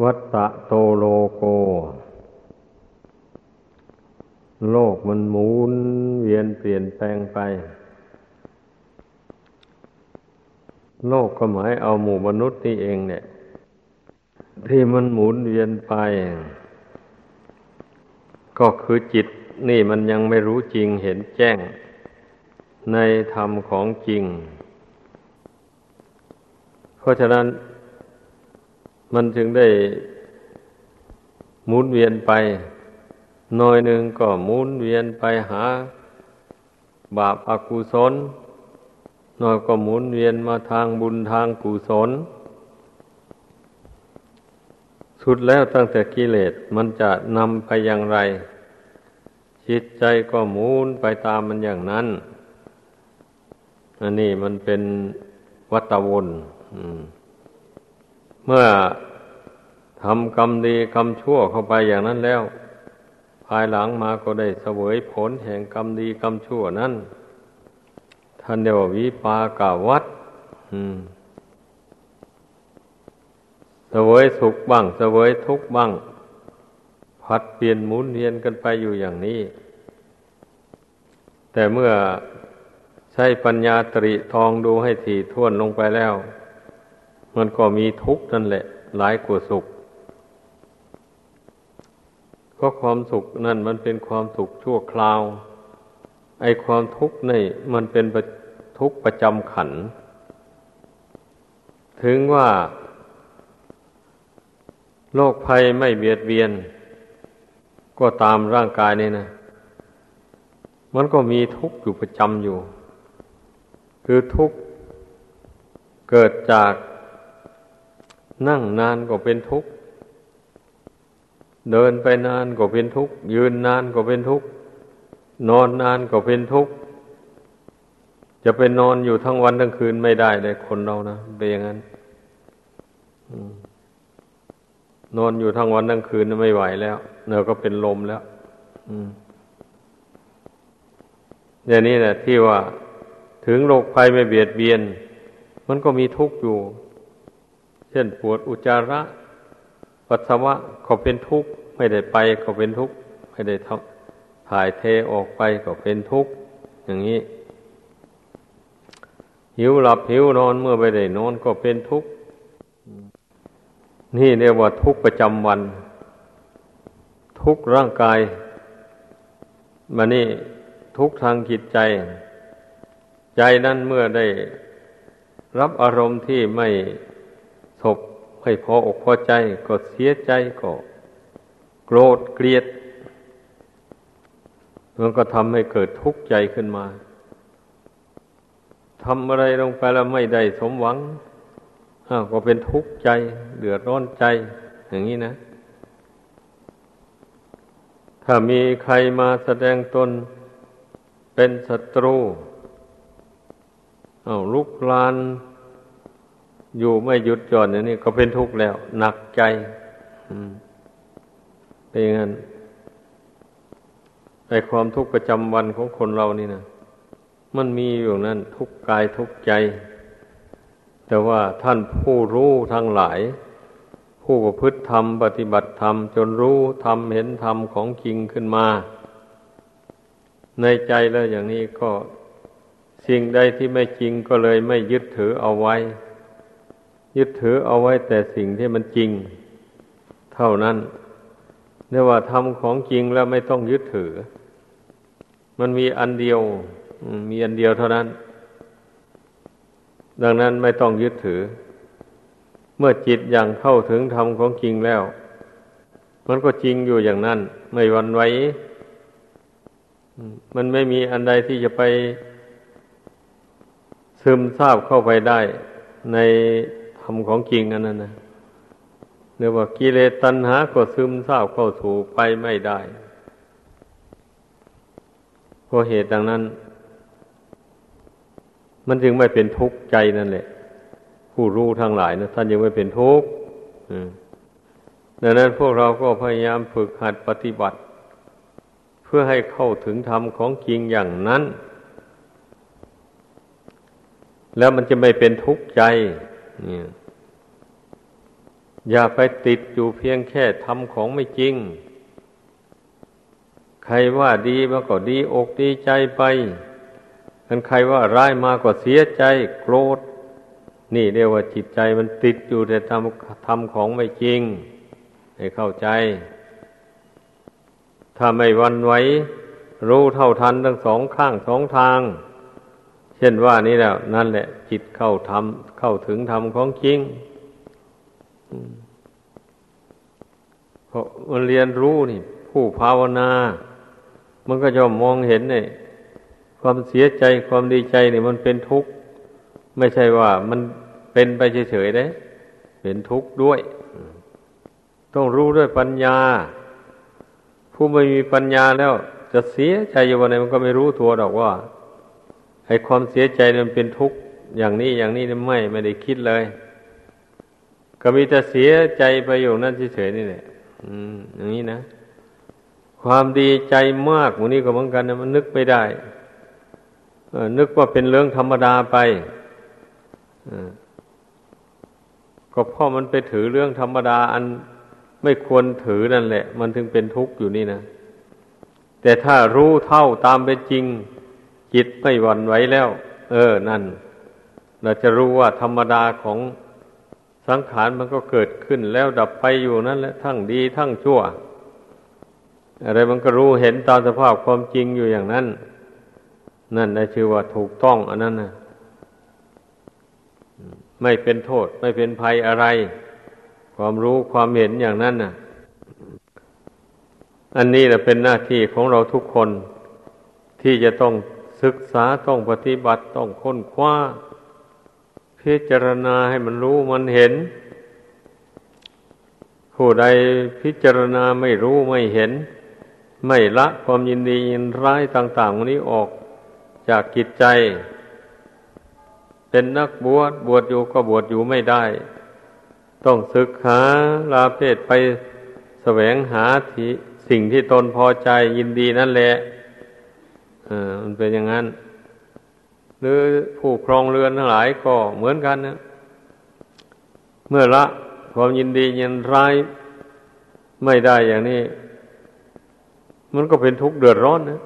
วัฏฏะโตโลโกโลกมันหมุนเวียนเปลี่ยนแปลงไปโลกก็หมายเอาหมู่มนุษย์นี่เองเนี่ยที่มันหมุนเวียนไปก็คือจิตนี่มันยังไม่รู้จริงเห็นแจ้งในธรรมของจริงเพราะฉะนั้นมันถึงได้หมุนเวียนไปหน่อยหนึ่งก็หมุนเวียนไปหาบาปอกุศลหน่อยก็หมุนเวียนมาทางบุญทางกุศลสุดแล้วตั้งแต่กิเลสมันจะนำไปอย่างไรจิตใจก็หมุนไปตามมันอย่างนั้นอันนี้มันเป็นวัฏวนเมื่อทำกรรมดีกรรมชั่วเข้าไปอย่างนั้นแล้วภายหลังมาก็ได้เสวยผลแห่งกรรมดีกรรมชั่วนั้นท่านเรียกว่าวิปากวัฏเสวยสุขบ้างเสวยทุกข์บ้างผัดเปลี่ยนหมุนเวียนกันไปอยู่อย่างนี้แต่เมื่อใช้ปัญญาตริตรองดูให้ถี่ถ้วนลงไปแล้วมันก็มีทุกข์นั่นแหละหลายกว่าสุขเพราะความสุขนั่นมันเป็นความสุขชั่วคราวไอ้ความทุกข์นี่มันเป็นทุกข์ประจำขันธ์ถึงว่าโรคภัยไม่เบียดเบียนก็ตามร่างกายนี่นะมันก็มีทุกข์อยู่ประจำอยู่คือทุกข์เกิดจากนั่งนานก็เป็นทุกข์เดินไปนานก็เป็นทุกข์ยืนนานก็เป็นทุกข์นอนนานก็เป็นทุกข์จะไปนอนอยู่ทั้งวันทั้งคืนไม่ได้เลยคนเรานะเป็นอย่างนั้นนอนอยู่ทั้งวันทั้งคืนไม่ไหวแล้วเราก็เป็นลมแล้วอย่างนี้แหละที่ว่าถึงโรคภัยไม่เบียดเบียนมันก็มีทุกข์อยู่เช่นปวดอุจจาระปัสสาวะก็เป็นทุกข์ไม่ได้ไปก็เป็นทุกข์ไม่ได้ถ่ายเทออกไปก็เป็นทุกข์อย่างนี้หิวหลับหิวนอนเมื่อไม่ได้นอนก็เป็นทุกข์นี่เรียกว่าทุกข์ประจำวันทุกข์ร่างกายมันนี่ทุกข์ทางจิตใจใจนั้นเมื่อได้รับอารมณ์ที่ไม่สบไม่พออกพอใจก็เสียใจก็โกรธเกลียดมันก็ทำให้เกิดทุกข์ใจขึ้นมาทำอะไรลงไปแล้วไม่ได้สมหวังก็เป็นทุกข์ใจเดือดร้อนใจอย่างนี้นะถ้ามีใครมาแสดงตนเป็นศัตรูลุกลานอยู่ไม่หยุดหย่อนอย่างนี้ก็เป็นทุกข์แล้วหนักใจเป็นอย่างนั้นไอ้ความทุกข์ประจำวันของคนเรานี่นะมันมีอยู่นั่นทุกข์กายทุกข์ใจแต่ว่าท่านผู้รู้ทั้งหลายผู้ประพฤติธรรมปฏิบัติธรรมจนรู้ธรรมเห็นธรรมของจริงขึ้นมาในใจแล้วอย่างนี้ก็สิ่งใดที่ไม่จริงก็เลยไม่ยึดถือเอาไว้ยึดถือเอาไว้แต่สิ่งที่มันจริงเท่านั้นเรียกว่าธรรมของจริงแล้วไม่ต้องยึดถือมันมีอันเดียวเท่านั้นดังนั้นไม่ต้องยึดถือเมื่อจิตอย่างเข้าถึงธรรมของจริงแล้วมันก็จริงอยู่อย่างนั้นไม่หวั่นไหวมันไม่มีอันใดที่จะไปซึมซาบเข้าไปได้ในธรรมของจริงอันนั้นนะเรียกว่ากิเลสตัณหาก็ซึมซาบเข้าสู่ไปไม่ได้เพราะเหตุดังนั้นมันจึงไม่เป็นทุกข์ใจนั่นแหละผู้รู้ทั้งหลายนะท่านยังไม่เป็นทุกข์ดังนั้นพวกเราก็พยายามฝึกหัดปฏิบัติเพื่อให้เข้าถึงธรรมของจริงอย่างนั้นแล้วมันจะไม่เป็นทุกข์ใจ อย่าไปติดอยู่เพียงแค่ทำของไม่จริงใครว่าดีมาก็ดีอกดีใจไปใครว่าร้ายมาก็เสียใจโกรธนี่เรียกว่าจิตใจมันติดอยู่แต่ทำของไม่จริงให้เข้าใจถ้าไม่หวั่นไหวรู้เท่าทันทั้งสองข้างสองทางเช่นว่านี้แล้วนั่นแหละจิตเข้าถึงธรรมของจริงเพราะมันเรียนรู้นี่ผู้ภาวนามันก็จะมองเห็นนี่ความเสียใจความดีใจนี่มันเป็นทุกข์ไม่ใช่ว่ามันเป็นไปเฉยๆได้เป็นทุกข์ด้วยต้องรู้ด้วยปัญญาผู้ไม่มีปัญญาแล้วจะเสียใจอยู่วันไหนมันก็ไม่รู้ตัวหรอกว่าไอ้ความเสียใจมันเป็นทุกข์อย่างนี้อย่างนี้ไม่ได้คิดเลยก็มีแต่เสียใจไปอยู่นั่นเฉยๆนี่แหละอย่างนี้นะความดีใจมากวันนี้ก็เหมือนกันนะมันนึกไม่ได้นึกว่าเป็นเรื่องธรรมดาไปก็เพราะมันไปถือเรื่องธรรมดาอันไม่ควรถือนั่นแหละมันถึงเป็นทุกข์อยู่นี่นะแต่ถ้ารู้เท่าตามเป็นจริงจิตไม่หวั่นไหวแล้วนั่นเราจะรู้ว่าธรรมดาของสังขารมันก็เกิดขึ้นแล้วดับไปอยู่นั่นแหละทั้งดีทั้งชั่วอะไรมันก็รู้เห็นตามสภาพความจริงอยู่อย่างนั้นนั่นได้ชื่อว่าถูกต้องอันนั้นนะไม่เป็นโทษไม่เป็นภัยอะไรความรู้ความเห็นอย่างนั้นนะอันนี้แหละเป็นหน้าที่ของเราทุกคนที่จะต้องศึกษาต้องปฏิบัติต้องค้นคว้าพิจารณาให้มันรู้มันเห็นผู้ใดพิจารณาไม่รู้ไม่เห็นไม่ละความยินดียินร้ายต่างๆนี้ออกจากจิตใจเป็นนักบวชอยู่ก็บวชอยู่ไม่ได้ต้องศึกษาลาเพศไปแสวงหาสิ่งที่ตนพอใจยินดีนั่นแหละมันเป็นอย่างนั้นหรือผู้ครองเรือนทั้งหลายก็เหมือนกันนะเมื่อละความยินดียินร้ายไม่ได้อย่างนี้มันก็เป็นทุกข์เดือดร้อนนะ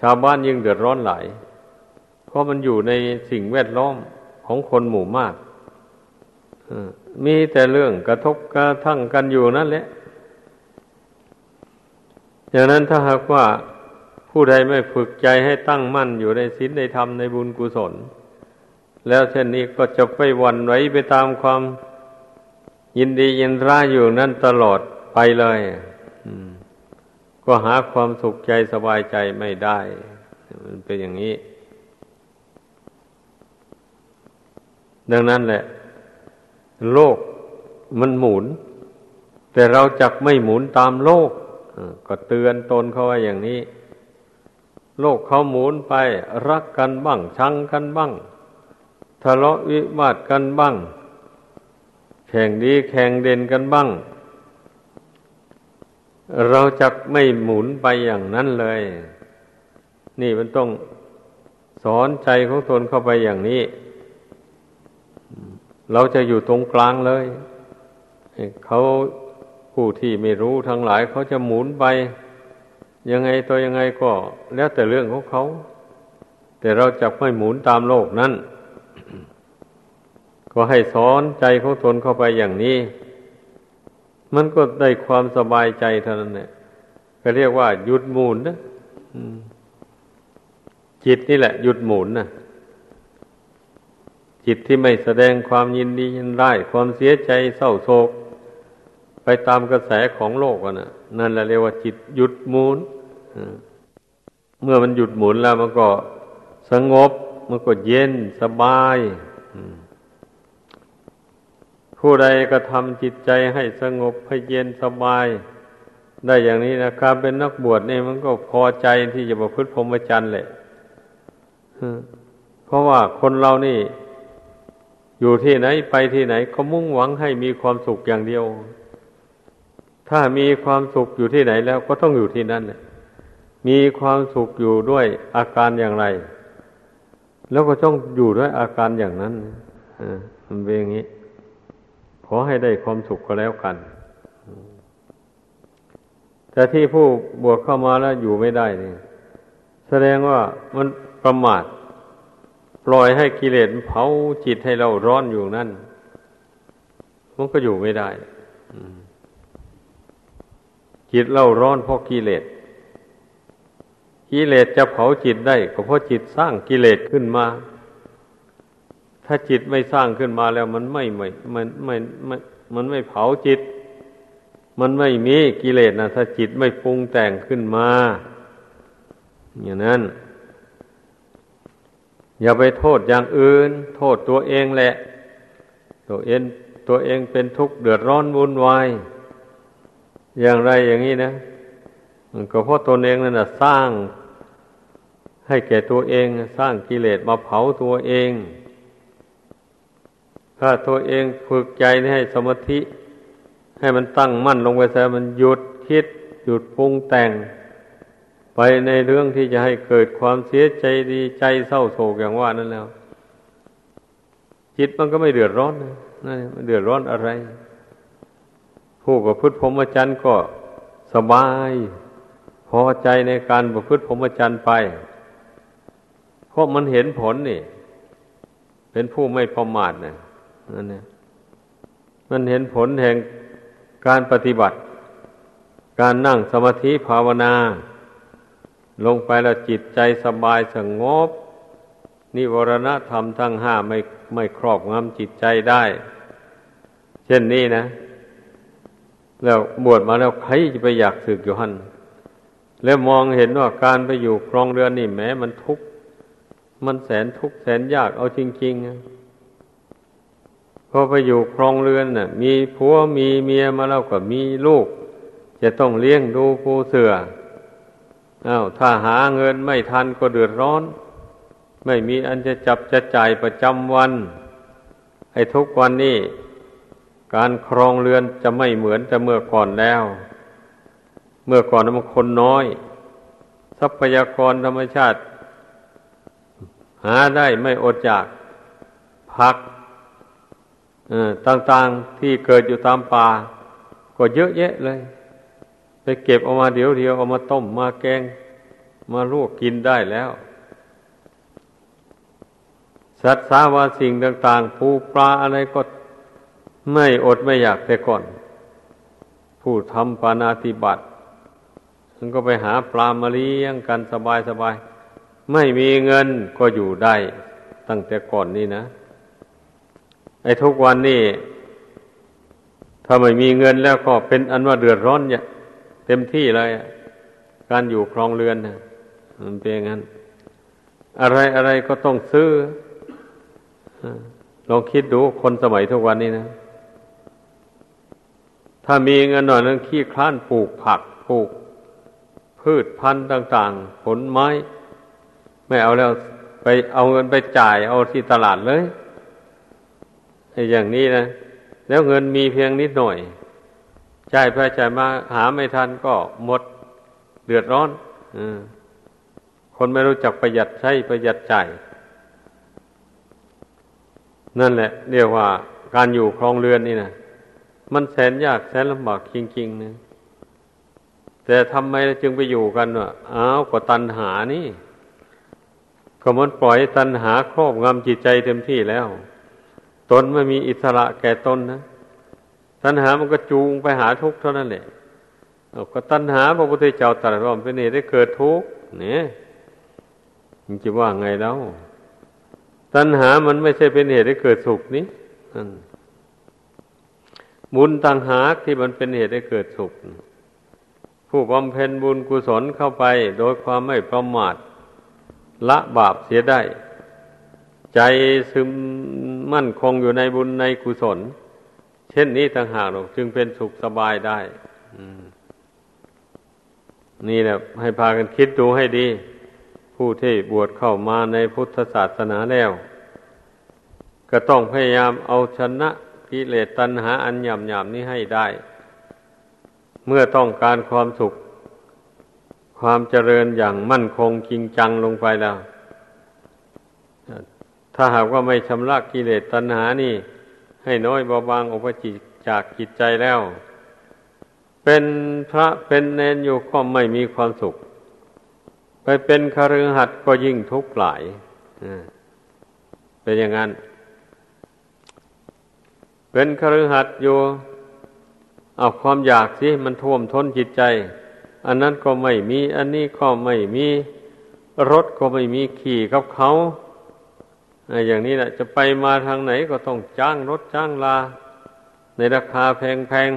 ชาวบ้านยิ่งเดือดร้อนหลายเพราะมันอยู่ในสิ่งแวดล้อมของคนหมู่มากมีแต่เรื่องกระทบกระทั่งกันอยู่นั่นแหละดังนั้นถ้าหากว่าผู้ใดไม่ฝึกใจให้ตั้งมั่นอยู่ในศีลในธรรมในบุญกุศลแล้วเช่นนี้ก็จะไปหวั่นไหวไปตามความยินดียินร้ายอยู่นั่นตลอดไปเลยก็หาความสุขใจสบายใจไม่ได้มันเป็นอย่างนี้ดังนั้นแหละโลกมันหมุนแต่เราจักไม่หมุนตามโลกก็เตือนตนเขาว่าอย่างนี้โลกเขาหมุนไปรักกันบ้างชังกันบ้างทะเลาะวิวาทกันบ้างแข่งดีแข่งเด่นกันบ้างเราจักไม่หมุนไปอย่างนั้นเลยนี่มันต้องสอนใจของตนเข้าไปอย่างนี้เราจะอยู่ตรงกลางเลยเขาผู้ที่ไม่รู้ทั้งหลายเขาจะหมุนไปยังไงตัวยังไงก็แล้วแต่เรื่องของเขาแต่เราจะไม่หมุนตามโลกนั้น ก็ให้สอนใจของตนเข้าไปอย่างนี้มันก็ได้ความสบายใจเท่านั้นแหละก็เรียกว่าหยุดหมุนนะจิตนี่แหละหยุดหมุนนะจิตที่ไม่แสดงความยินดียินร้ายความเสียใจเศร้าโศกไปตามกระแสของโลกนะนั่นแหละเรียกว่าจิตหยุดหมุนเมื่อมันหยุดหมุนแล้วมันก็สงบมันก็เย็นสบายผู้ใดกระทำจิตใจให้สงบให้เย็นสบายได้อย่างนี้นะการเป็นนักบวชนี่มันก็พอใจที่จะประพฤติพรหมจรรย์แหละเพราะว่าคนเรานี่อยู่ที่ไหนไปที่ไหนก็มุ่งหวังให้มีความสุขอย่างเดียวถ้ามีความสุขอยู่ที่ไหนแล้วก็ต้องอยู่ที่นั่นแหละมีความสุขอยู่ด้วยอาการอย่างไรแล้วก็ต้องอยู่ด้วยอาการอย่างนั้นมันเป็นอย่างนี้ ขอให้ได้ความสุขก็แล้วกันแต่ที่ผู้บวชเข้ามาแล้วอยู่ไม่ได้นี่แสดงว่ามันประมาทปล่อยให้กิเลสเผาจิตให้เราร้อนอยู่นั่นมันก็อยู่ไม่ได้จิตเราร้อนเพราะกิเลสกิเลสจะเผาจิตได้ก็เพราะจิตสร้างกิเลสขึ้นมาถ้าจิตไม่สร้างขึ้นมาแล้วมันไม่เผาจิตมันไม่มีกิเลสนะถ้าจิตไม่ปรุงแต่งขึ้นมาอย่างนั้นอย่าไปโทษอย่างอื่นโทษตัวเองแหละตัวเองเป็นทุกข์เดือดร้อนวุ่นวายอย่างไรอย่างนี้นะมันก็เพราะตนเองนั่นน่ะสร้างให้แก่ตัวเองสร้างกิเลสมาเผาตัวเองถ้าตัวเองฝึกใจให้สมาธิให้มันตั้งมั่นลงไปซะมันหยุดคิดหยุดปรุงแต่งไปในเรื่องที่จะให้เกิดความเสียใจดีใจเศร้าโศกอย่างว่านั่นแล้วจิตมันก็ไม่เดือดร้อนนั่นมันเดือดร้อนอะไรผู้ประพฤติพรหมจรรย์ก็สบายพอใจในการประพฤติพรหมจรรย์ไปเพราะมันเห็นผลนี่เป็นผู้ไม่ประมาทนะนั่นเนี่ยมันเห็นผลแห่งการปฏิบัติการนั่งสมาธิภาวนาลงไปแล้วจิตใจสบายสงบนิวรณธรรมทั้งห้าไม่ครอบงำจิตใจได้เช่นนี้นะแล้วบวชมาแล้วใครจะไปอยากสึกอยู่หันแล้วมองเห็นว่าการไปอยู่ครองเรือนนี่แม้มันทุกข์มันแสนทุกข์แสนยากเอาจริงๆพอไปอยู่ครองเรือนน่ะมีผัวมีเมียมาแล้วก็มีลูกจะต้องเลี้ยงดูปูเสื่ออ้าวถ้าหาเงินไม่ทันก็เดือดร้อนไม่มีอันจะจับจะจ่ายประจำวันไอ้ทุกวันนี้การครองเรือนจะไม่เหมือนแต่เมื่อก่อนแล้วเมื่อก่อนมันคนน้อยทรัพยากรธรรมชาติหาได้ไม่อดอยากผักต่างๆที่เกิดอยู่ตามป่าก็เยอะแยะเลยไปเก็บเอามาเดี๋ยวๆเอามาต้มมาแกงมาลวกกินได้แล้วสัตว์สาวาสิ่งต่างๆปูปลาอะไรก็ไม่อดไม่อยากแต่ก่อนผู้ทำปานาติบาตมันก็ไปหาปลามาเลี้ยงกันสบายๆไม่มีเงินก็อยู่ได้ตั้งแต่ก่อนนี่นะไอ้ทุกวันนี่ถ้าไม่มีเงินแล้วก็เป็นอันว่าเดือดร้อนเนี่ยเต็มที่เลยการอยู่ครองเรือนนะมันเป็นอย่างนั้นอะไรอะไรก็ต้องซื้อลองคิดดูคนสมัยทุกวันนี้นะถ้ามีเงินหน่อยนึงขี้คร้านปลูกผักปลูกพืชพันธุ์ต่างๆผลไม้ไม่เอาแล้วไปเอาเงินไปจ่ายเอาที่ตลาดเลยไอ้อย่างนี้นะแล้วเงินมีเพียงนิดหน่อยจ่ายไปจ่ายมาหาไม่ทันก็หมดเดือดร้อนคนไม่รู้จักประหยัดใช้ประหยัดจ่ายนั่นแหละเรียกว่าการอยู่ครองเรือนนี่นะมันแสนยากแสนลำบากจริงๆนะแต่ทำไมจึงไปอยู่กันวะอ้าวก็ตัณหานี่ก็มันปล่อยตัณหาครอบงำจิตใจเต็มที่แล้วตนไม่มีอิสระแก่ตนนะตัณหามันก็จูงไปหาทุกข์เท่านั้นแหละก็ตัณหาพระพุทธเจ้าตรัสว่าเป็นเหตุให้เกิดทุกข์เนี่ยมันจะว่าไงแล้วตัณหามันไม่ใช่เป็นเหตุให้เกิดสุขนี่บุญต่างหากที่มันเป็นเหตุให้เกิดสุขผู้บำเพ็ญบุญกุศลเข้าไปโดยความไม่ประมาทละบาปเสียได้ใจซึมมั่นคงอยู่ในบุญในกุศลเช่นนี้ต่างหากเราจึงเป็นสุขสบายได้นี่แหละให้พากันคิดดูให้ดีผู้ที่บวชเข้ามาในพุทธศาสนาแล้วก็ต้องพยายามเอาชนะกิเลสตัณหาอันหยาบๆนี้ให้ได้เมื่อต้องการความสุขความเจริญอย่างมั่นคงจริงจังลงไปแล้วถ้าหากว่าไม่ชำระกิเลสตัณหานี่ ให้น้อยเบาบางออกไปจากจิตใจแล้ว เป็นพระเป็นเณรอยู่ก็ไม่มีความสุข ไปเป็นคฤหัสถ์ก็ยิ่งทุกข์หลาย เป็นอย่างนั้น เป็นคฤหัสถ์อยู่ เอาความอยากสิมันท่วมท้นจิตใจ อันนั้นก็ไม่มี อันนี้ก็ไม่มี รถก็ไม่มีขี่กับเขาอย่างนี้แหละจะไปมาทางไหนก็ต้องจ้างรถจ้างลาในราคาแพง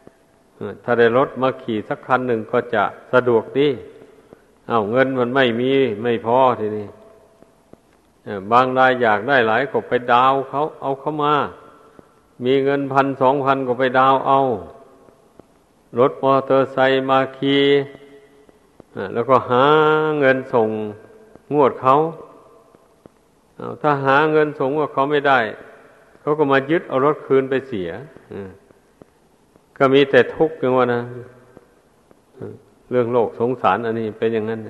ๆถ้าได้รถมาขี่สักคันหนึ่งก็จะสะดวกดีเงินมันไม่มีไม่พอทีนี้บางรายอยากได้หลายก็ไปดาวเขาเอาเขามามีเงิน 1,000-2,000 ก็ไปดาวเอารถมอเตอร์ไซค์มาขี่แล้วก็หาเงินส่งงวดเขาถ้าหาเงินส่งว่าเขาไม่ได้เขาก็มายึดเอารถคืนไปเสียก็มีแต่ทุกข์อย่างว่านะเรื่องโลกสงสารอันนี้เป็นอย่างนั้น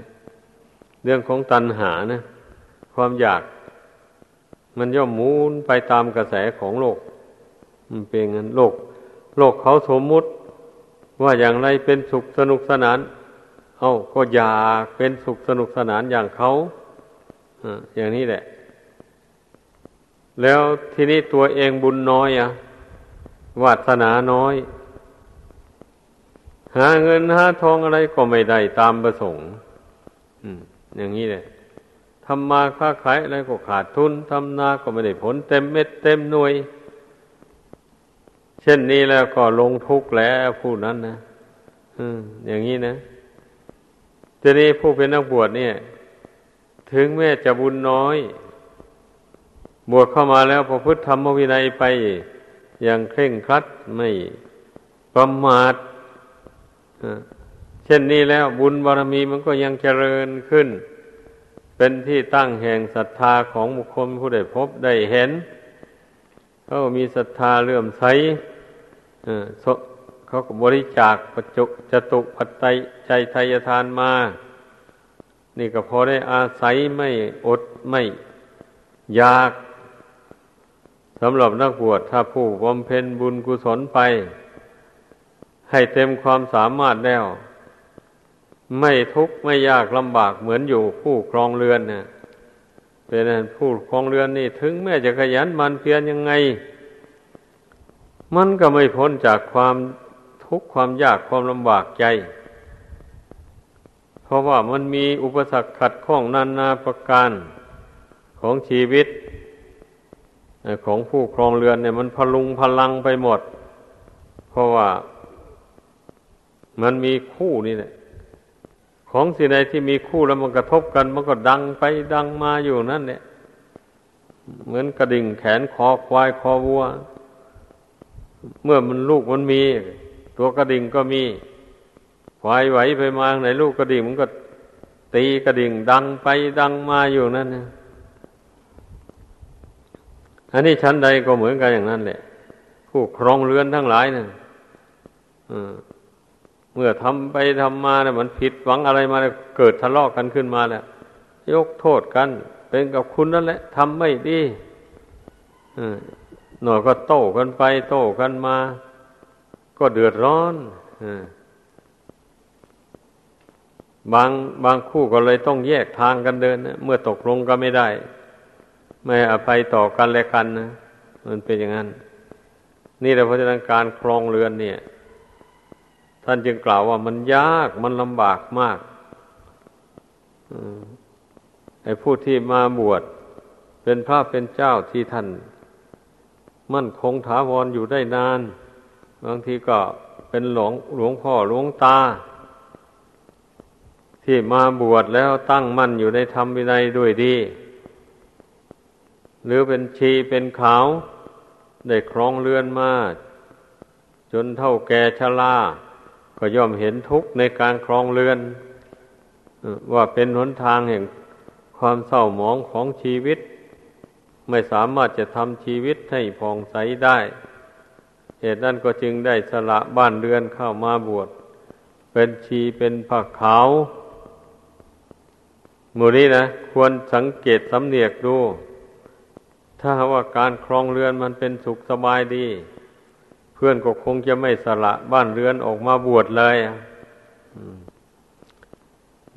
เรื่องของตัณหานะความอยากมันย่อมหมุนไปตามกระแสของโลกมันเป็นอย่างนั้นโลกเขาสมมุติว่าอย่างไรเป็นสุขสนุกสนานก็อยากเป็นสุขสนุกสนานอย่างเขาอย่างนี้แหละแล้วทีนี้ตัวเองบุญน้อยวาสนาน้อยหาเงินหาทองอะไรก็ไม่ได้ตามประสงค์อย่างนี้แหละทำมาค้าขายอะไรก็ขาดทุนทำนาก็ไม่ได้ผลเต็มเม็ดเต็มหน่วยเช่นนี้แล้วก็ลงทุกข์แล้วผู้นั้นนะอย่างนี้นะทีนี้ผู้เป็นนักบวชเนี่ยถึงแม้จะบุญน้อยบวชเข้ามาแล้วประพฤติธรรมวินัยไปอย่างเคร่งครัดไม่ประมาทเช่นนี้แล้วบุญบารมีมันก็ยังเจริญขึ้นเป็นที่ตั้งแห่งศรัทธาของบุคคลผู้ได้พบได้เห็นเขามีศรัทธาเลื่อมใสเขาก็บริจาคปัจจุจตุปัจจัยใจไทยทานมานี่ก็พอได้อาศัยไม่อดไม่อยากสำหรับนักบวชถ้าผู้บำเพ็ญบุญกุศลไปให้เต็มความสามารถแล้วไม่ทุกข์ไม่ยากลำบากเหมือนอยู่ผู้ครองเรือนนะเป็นผู้ครองเรือนนี่ถึงแม้จะขยันหมั่นเพียรยังไงมันก็ไม่พ้นจากความทุกข์ความยากความลำบากใจเพราะว่ามันมีอุปสรรคขัดข้องนานาประการของชีวิตของผู้ครองเรือนเนี่ยมันพลุงพลังไปหมดเพราะว่ามันมีคู่นี่แหละของสิ่งใดที่มีคู่แล้วมันกระทบกันมันก็ดังไปดังมาอยู่นั่นเนี่ยเหมือนกระดิ่งแขนคอควายคอวัวเมื่อมันลูกมันมีตัวกระดิ่งก็มีควายไหวไปมาไหนลูกกระดิ่งมันก็ตีกระดิ่งดังไปดังมาอยู่นั่นเนี่ยอันนี้ชั้นใดก็เหมือนกันอย่างนั้นแหละผู้ครองเรือนทั้งหลายเนี่ยเมื่อทำไปทำมาเนี่ยมันผิดหวังอะไรมาเนี่ยเกิดทะเลาะกันขึ้นมาเนี่ยยกโทษกันเป็นกับคุณนั่นแหละทำไม่ดีหน่อยก็โต้กันไปโต้กันมาก็เดือดร้อนบางคู่ก็เลยต้องแยกทางกันเดินนะเมื่อตกลงกันไม่ได้ไม่อภัยต่อกันและกันนะมันเป็นอย่างนั้นนี่แหละเพราะฉะนั้นการครองเรือนเนี่ยท่านจึงกล่าวว่ามันยากมันลำบากมากไอ้ผู้ที่มาบวชเป็นพระเป็นเจ้าที่ท่านมั่นคงถาวรอยู่ได้นานบางทีก็เป็นหลวงพ่อหลวงตาที่มาบวชแล้วตั้งมั่นอยู่ในธรรมวินัยด้วยดีหรือเป็นชีเป็นขาวได้ครองเรือนมาจนเฒ่าแก่ชราก็ย่อมเห็นทุกข์ในการครองเรือนว่าเป็นหนทางแห่งความเศร้าหมองของชีวิตไม่สามารถจะทำชีวิตให้ผ่องใสได้เหตุนั้นก็จึงได้สละบ้านเรือนเข้ามาบวชเป็นชีเป็นผ้าขาวหมู่นี้นะควรสังเกตสำเนียกดู ถ้าว่าการครองเรือนมันเป็นสุขสบายดีเพื่อนก็คงจะไม่สละบ้านเรือนออกมาบวชเลย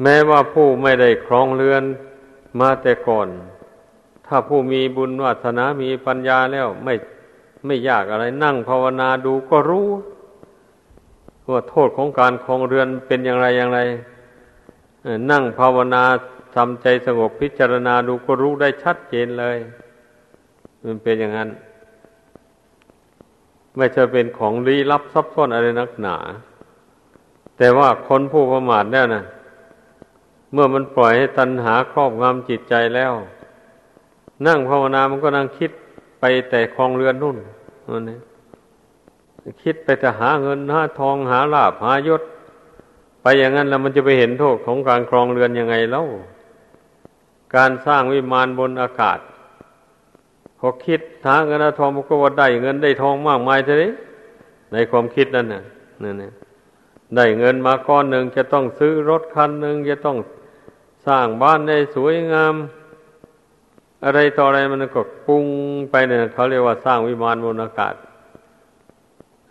แม้ว่าผู้ไม่ได้ครองเรือนมาแต่ก่อนถ้าผู้มีบุญวาสนามีปัญญาแล้วไม่ยากอะไรนั่งภาวนาดูก็รู้ว่าโทษของการครองเรือนเป็นอย่างไรอย่างไรนั่งภาวนาทำใจสงบพิจารณาดูก็รู้ได้ชัดเจนเลยมันเป็นอย่างนั้นไม่ใช่เป็นของลี้ลับซับซ้อนอะไรนักหนาแต่ว่าคนผู้ประมาทแล้วนะเมื่อมันปล่อยให้ตัณหาครอบงำจิตใจแล้วนั่งภาวนามันก็นั่งคิดไปแต่ครองเรือนนู่นนั่นเองคิดไปแต่หาเงินหาทองหาลาภหายศไปอย่างนั้นแล้วมันจะไปเห็นโทษของการครองเรือนยังไงเล่าการสร้างวิมานบนอากาศพอคิดหาเงินหาทองมันก็ว่าได้เงินได้ทองมากมายเท่านี้ในความคิดนั่นน่ะนั่นเองได้เงินมาก้อนหนึ่งจะต้องซื้อรถคันหนึ่งจะต้องสร้างบ้านได้สวยงามอะไรต่ออะไรมันก็ปรุงไปเนี่ยเขาเรียกว่าสร้างวิมานบนอากาศ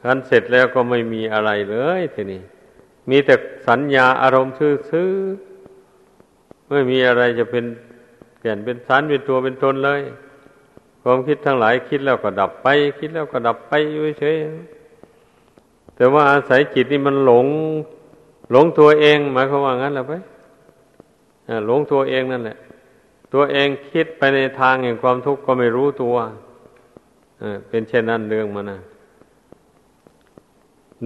ขั้นเสร็จแล้วก็ไม่มีอะไรเลยทีนี้มีแต่สัญญาอารมณ์ซื่อๆไม่มีอะไรจะเป็นแก่นเป็นสารเป็นตัวเป็นตนเลยความคิดทั้งหลายคิดแล้วก็ดับไปคิดแล้วก็ดับไปอยู่เฉยๆแต่ว่าอาศัยจิตนี่มันหลงตัวเองหมายความว่างั้นแหละไปหลงตัวเองนั่นแหละตัวเองคิดไปในทางแห่งความทุกข์ก็ไม่รู้ตัวเป็นเช่นนั้นเรื่องมันนะ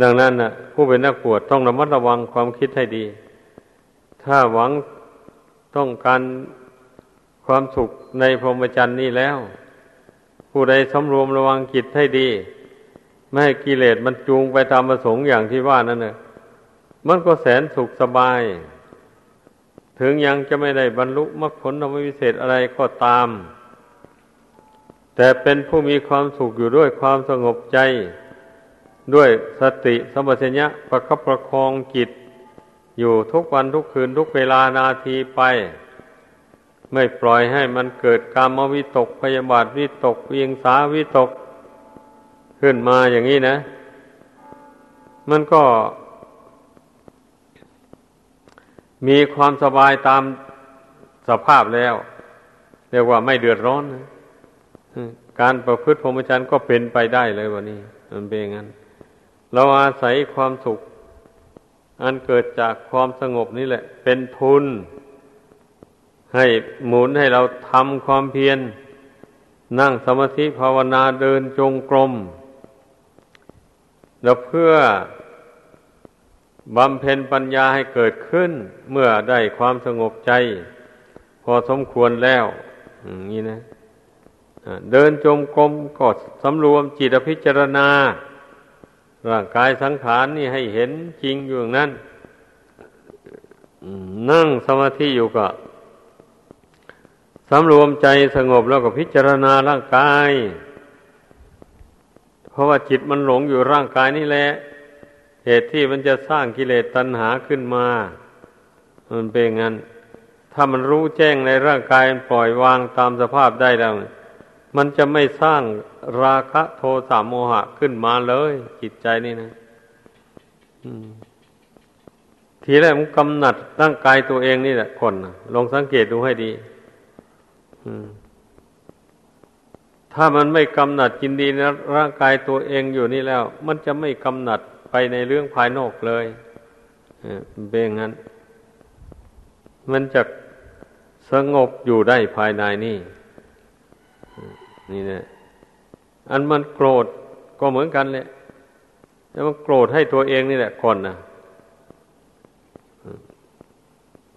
ดังนั้นนะผู้เป็นนักบวชต้องระมัดระวังความคิดให้ดีถ้าหวังต้องการความสุขในพรหมจรรย์นี่แล้วผู้ใดสำรวมระวังจิตให้ดีไม่ให้กิเลสมันจูงไปตามประสงค์อย่างที่ว่านั่นนะมันก็แสนสุขสบายถึงยังจะไม่ได้บรรลุมรรคผลธรรมวิเศษอะไรก็ตามแต่เป็นผู้มีความสุขอยู่ด้วยความสงบใจด้วยสติสัมปชัญญะประคับประคองจิตอยู่ทุกวันทุกคืนทุกเวลานาทีไปไม่ปล่อยให้มันเกิดกามวิตกพยาบาทวิตกวิหิงสาวิตกขึ้นมาอย่างนี้นะมันก็มีความสบายตามสภาพแล้วเรียกว่าไม่เดือดร้อนนะการประพฤติพรหมจรรย์ก็เป็นไปได้เลยวันนี้มันเป็นอย่างนั้นเราอาศัยความสุขอันเกิดจากความสงบนี่แหละเป็นทุนให้หมุนให้เราทำความเพียรนั่งสมาธิภาวนาเดินจงกรมแล้วเพื่อบำเพ็ญปัญญาให้เกิดขึ้นเมื่อได้ความสงบใจพอสมควรแล้วนี่นะเดินจงกรมก็สำรวมจิตพิจารณาร่างกายสังขารนี่ให้เห็นจริงอยู่อย่างนั้นนั่งสมาธิอยู่ก็สำรวมใจสงบแล้วก็พิจารณาร่างกายเพราะว่าจิตมันหลงอยู่ร่างกายนี่แหละเหตุที่มันจะสร้างกิเลสตัณหาขึ้นมามันเป็นงั้นถ้ามันรู้แจ้งในร่างกายมันปล่อยวางตามสภาพได้แล้วมันจะไม่สร้างราคะโทสะโมหะขึ้นมาเลยจิตใจนี่นะทีแรกมันกำหนัดร่างกายตัวเองนี่แหละก่อนลองสังเกตดูให้ดีถ้ามันไม่กำหนัดยินดีในร่างกายตัวเองอยู่นี่แล้วมันจะไม่กำหนัดไปในเรื่องภายนอกเลยเป็นอย่างนั้นมันจะสงบอยู่ได้ภายในนี่นะอันมันโกรธก็เหมือนกันแหละแต่มันโกรธให้ตัวเองนี่แหละก่อนนะ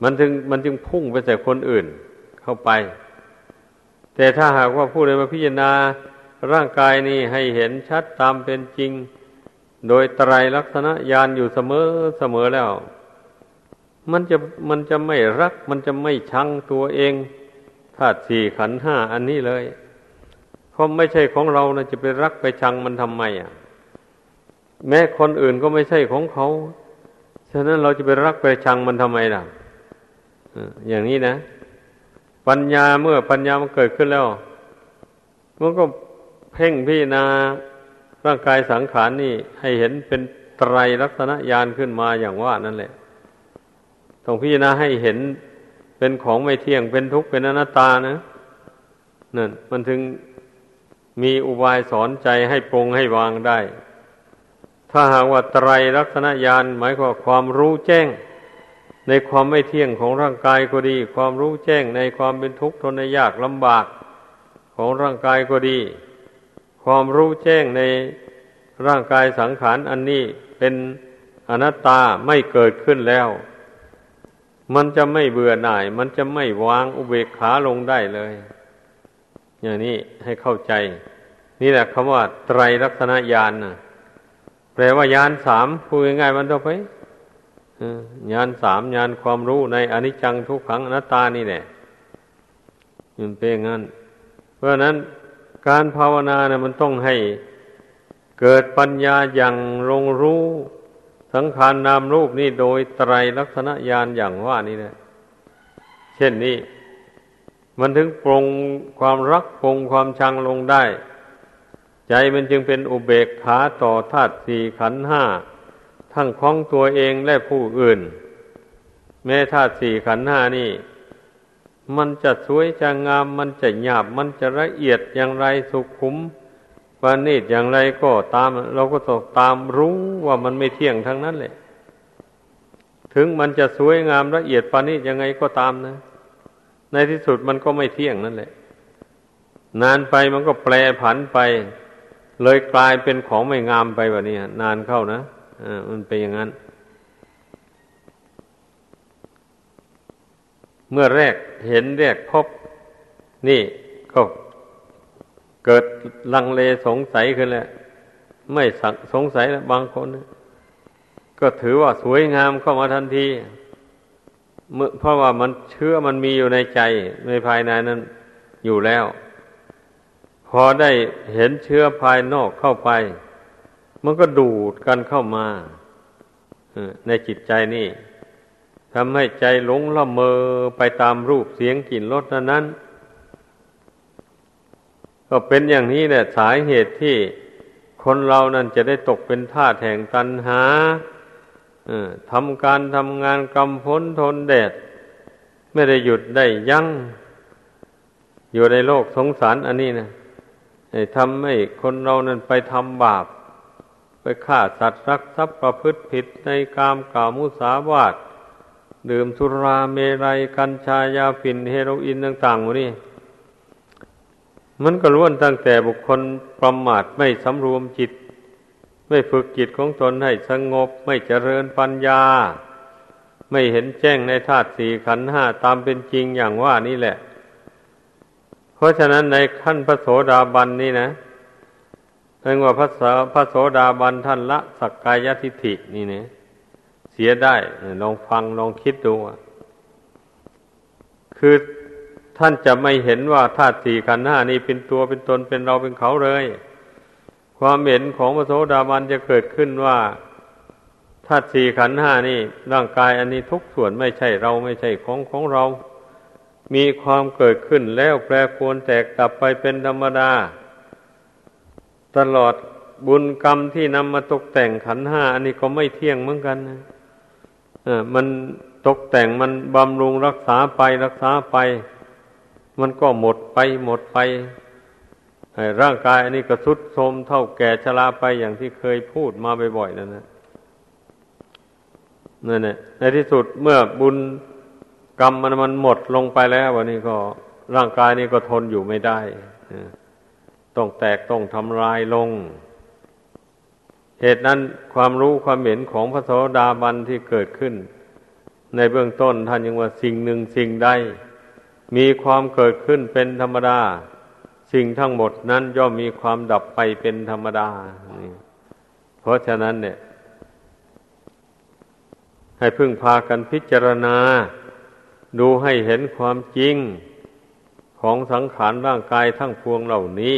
มันจึงพุ่งไปใส่คนอื่นเข้าไปแต่ถ้าหากว่าผู้ใดมาพิจารณาร่างกายนี่ให้เห็นชัดตามเป็นจริงโดยไตรลักษณะญาณอยู่เสมอแล้วมันจะไม่รักมันจะไม่ชังตัวเองธาตุสี่ขันธ์ห้าอันนี้เลยเพราะไม่ใช่ของเรานะจะไปรักไปชังมันทำไมอ่ะแม้คนอื่นก็ไม่ใช่ของเขาฉะนั้นเราจะไปรักไปชังมันทำไมล่ะอย่างนี้นะปัญญามันเกิดขึ้นแล้ว มันก็เพ่งพิจารณาร่างกายสังขารนี่ให้เห็นเป็นไตรลักษณญาณขึ้นมาอย่างว่านั่นแหละต้องพิจารณาให้เห็นเป็นของไม่เที่ยงเป็นทุกข์เป็นอนัตตานะนั่นมันถึงมีอุบายสอนใจให้ปรงให้วางได้ถ้าหากว่าไตรลักษณญาณหมายความรู้แจ้งในความไม่เที่ยงของร่างกายก็ดีความรู้แจ้งในความเป็นทุกข์ทนยากลำบากของร่างกายก็ดีความรู้แจ้งในร่างกายสังขารอันนี้เป็นอนัตตาไม่เกิดขึ้นแล้วมันจะไม่เบื่อหน่ายมันจะไม่วางอุเบกขาลงได้เลยอย่างนี้ให้เข้าใจนี่แหละคำว่าไตรลักษณญาณนะแปลว่าญาณสามพูดง่ายๆมันต้องไปญาณสามญาณความรู้ในอนิจจังทุกขังอนัตตานี่แหละมันเป็นงั้นเพราะนั้นการภาวนาเนี่ยมันต้องให้เกิดปัญญาอย่างลงรู้สังขารนามรูปนี่โดยไตรลักษณญาณอย่างว่านี่แหละเช่นนี้มันถึงปรงความรักปรงความชังลงได้ใจมันจึงเป็นอุเบกขาต่อธาตุสี่ขันธ์ห้าทั้งของตัวเองและผู้อื่นแม้ธาตุสี่ขันธ์ห้านี่มันจะสวยจะงามมันจะหยาบมันจะละเอียดอย่างไรสุขุมปานิชอย่างไรก็ตามเราก็ต้องตามรู้ว่ามันไม่เที่ยงทั้งนั้นแหละถึงมันจะสวยงามละเอียดปานิชยังไงก็ตามนะในที่สุดมันก็ไม่เที่ยงนั่นแหละนานไปมันก็แปรผันไปเลยกลายเป็นของไม่งามไปแบบนี้นานเข้านะมันเป็นอย่างนั้นเมื่อแรกเห็นแรกพบนี่ก็เกิดลังเลสงสัยขึ้นแล้วไม่สงสัยแล้วบางคนก็ถือว่าสวยงามเข้ามาทันทีเพราะว่ามันเชื่อมันมีอยู่ในใจในภายในนั้นอยู่แล้วพอได้เห็นเชื้อภายนอกเข้าไปมันก็ดูดกันเข้ามาในจิตใจนี่ทำให้ใจหลงละเมอไปตามรูปเสียงกลิ่นรสนั้นก็เป็นอย่างนี้แหละสาเหตุที่คนเรานั้นจะได้ตกเป็นทาสแห่งตัณหาทำการทำงานกำพ้นทนแดดไม่ได้หยุดได้ยั้งอยู่ในโลกสงสารอันนี้นะทำให้คนเรานั้นไปทำบาปไปฆ่าสัตว์รักทรัพย์ประพฤติผิดในกามกล่าวมุสาวาทดื่มสุราเมรัยกัญชายาฝิ่นเฮโรอีนต่างๆพวกนี้มันก็ล้วนตั้งแต่บุคคลประมาทไม่สำรวมจิตไม่ฝึกจิตของตนให้สงบไม่เจริญปัญญาไม่เห็นแจ้งในธาตุสี่ขันธ์ห้าตามเป็นจริงอย่างว่านี่แหละเพราะฉะนั้นในขั้นพระโสดาบันนี่นะเรียกว่าพระโสดาบันท่านละสักกายทิฏฐินี่นะเสียได้ลองฟังลองคิดดูคือท่านจะไม่เห็นว่าธาตุสี่ขันธ์ห้านี้เป็นตัวเป็นตนเป็นเราเป็นเขาเลยความเห็นของพระโสดาบันจะเกิดขึ้นว่าธาตุสี่ขันธ์ห้านี่ร่างกายอันนี้ทุกส่วนไม่ใช่เราไม่ใช่ของเรามีความเกิดขึ้นแล้วแปรปรวนแตกดับไปเป็นธรรมดาตลอดบุญกรรมที่นำมาตกแต่งขันธ์ห้าอันนี้ก็ไม่เที่ยงเหมือนกันนะมันตกแต่งมันบำรุงรักษาไปมันก็หมดไปร่างกายอันนี้ก็ทรุดโทรมเฒ่าแก่ชราไปอย่างที่เคยพูดมาบ่อยๆนั่นนะนั่นแหละในที่สุดเมื่อบุญกรรมมันหมดลงไปแล้ววันนี้ก็ร่างกายนี้ก็ทนอยู่ไม่ได้ต้องแตกต้องทำลายลงเหตุนั้นความรู้ความเห็นของพระโสดาบันที่เกิดขึ้นในเบื้องต้นท่านยังว่าสิ่งหนึ่งสิ่งใดมีความเกิดขึ้นเป็นธรรมดาสิ่งทั้งหมดนั้นย่อมมีความดับไปเป็นธรรมดาเพราะฉะนั้นเนี่ยให้พึ่งพากันพิจารณาดูให้เห็นความจริงของสังขารร่างกายทั้งปวงเหล่านี้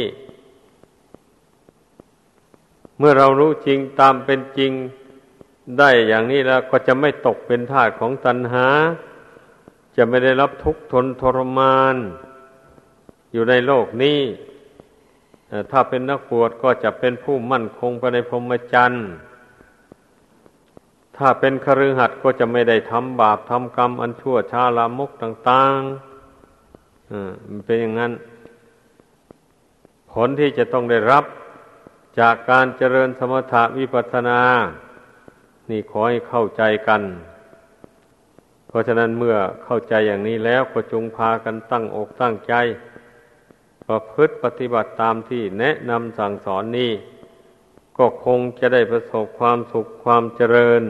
เมื่อเรารู้จริงตามเป็นจริงได้อย่างนี้แล้วก็จะไม่ตกเป็นทาสของตัณหาจะไม่ได้รับทุกข์ทนทรมานอยู่ในโลกนี้ ถ้าเป็นนักบวชก็จะเป็นผู้มั่นคงไปในพรหมจรรย์ถ้าเป็นคฤหัสถ์ก็จะไม่ได้ทำบาปทำกรรมอันชั่วช้าลามกต่างๆมันเป็นอย่างนั้นผลที่จะต้องได้รับจากการเจริญสมถะวิปัสสนานี่ขอให้เข้าใจกันเพราะฉะนั้นเมื่อเข้าใจอย่างนี้แล้วก็จงพากันตั้งอกตั้งใจประพฤติปฏิบัติตามที่แนะนำสั่งสอนนี้ก็คงจะได้ประสบความสุขความเจริญ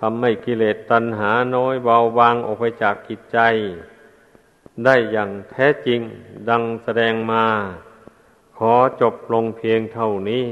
ทำให้กิเลสตัณหาน้อยเบาบางออกไปจากจิตใจได้อย่างแท้จริงดังแสดงมาขอจบลงเพียงเท่านี้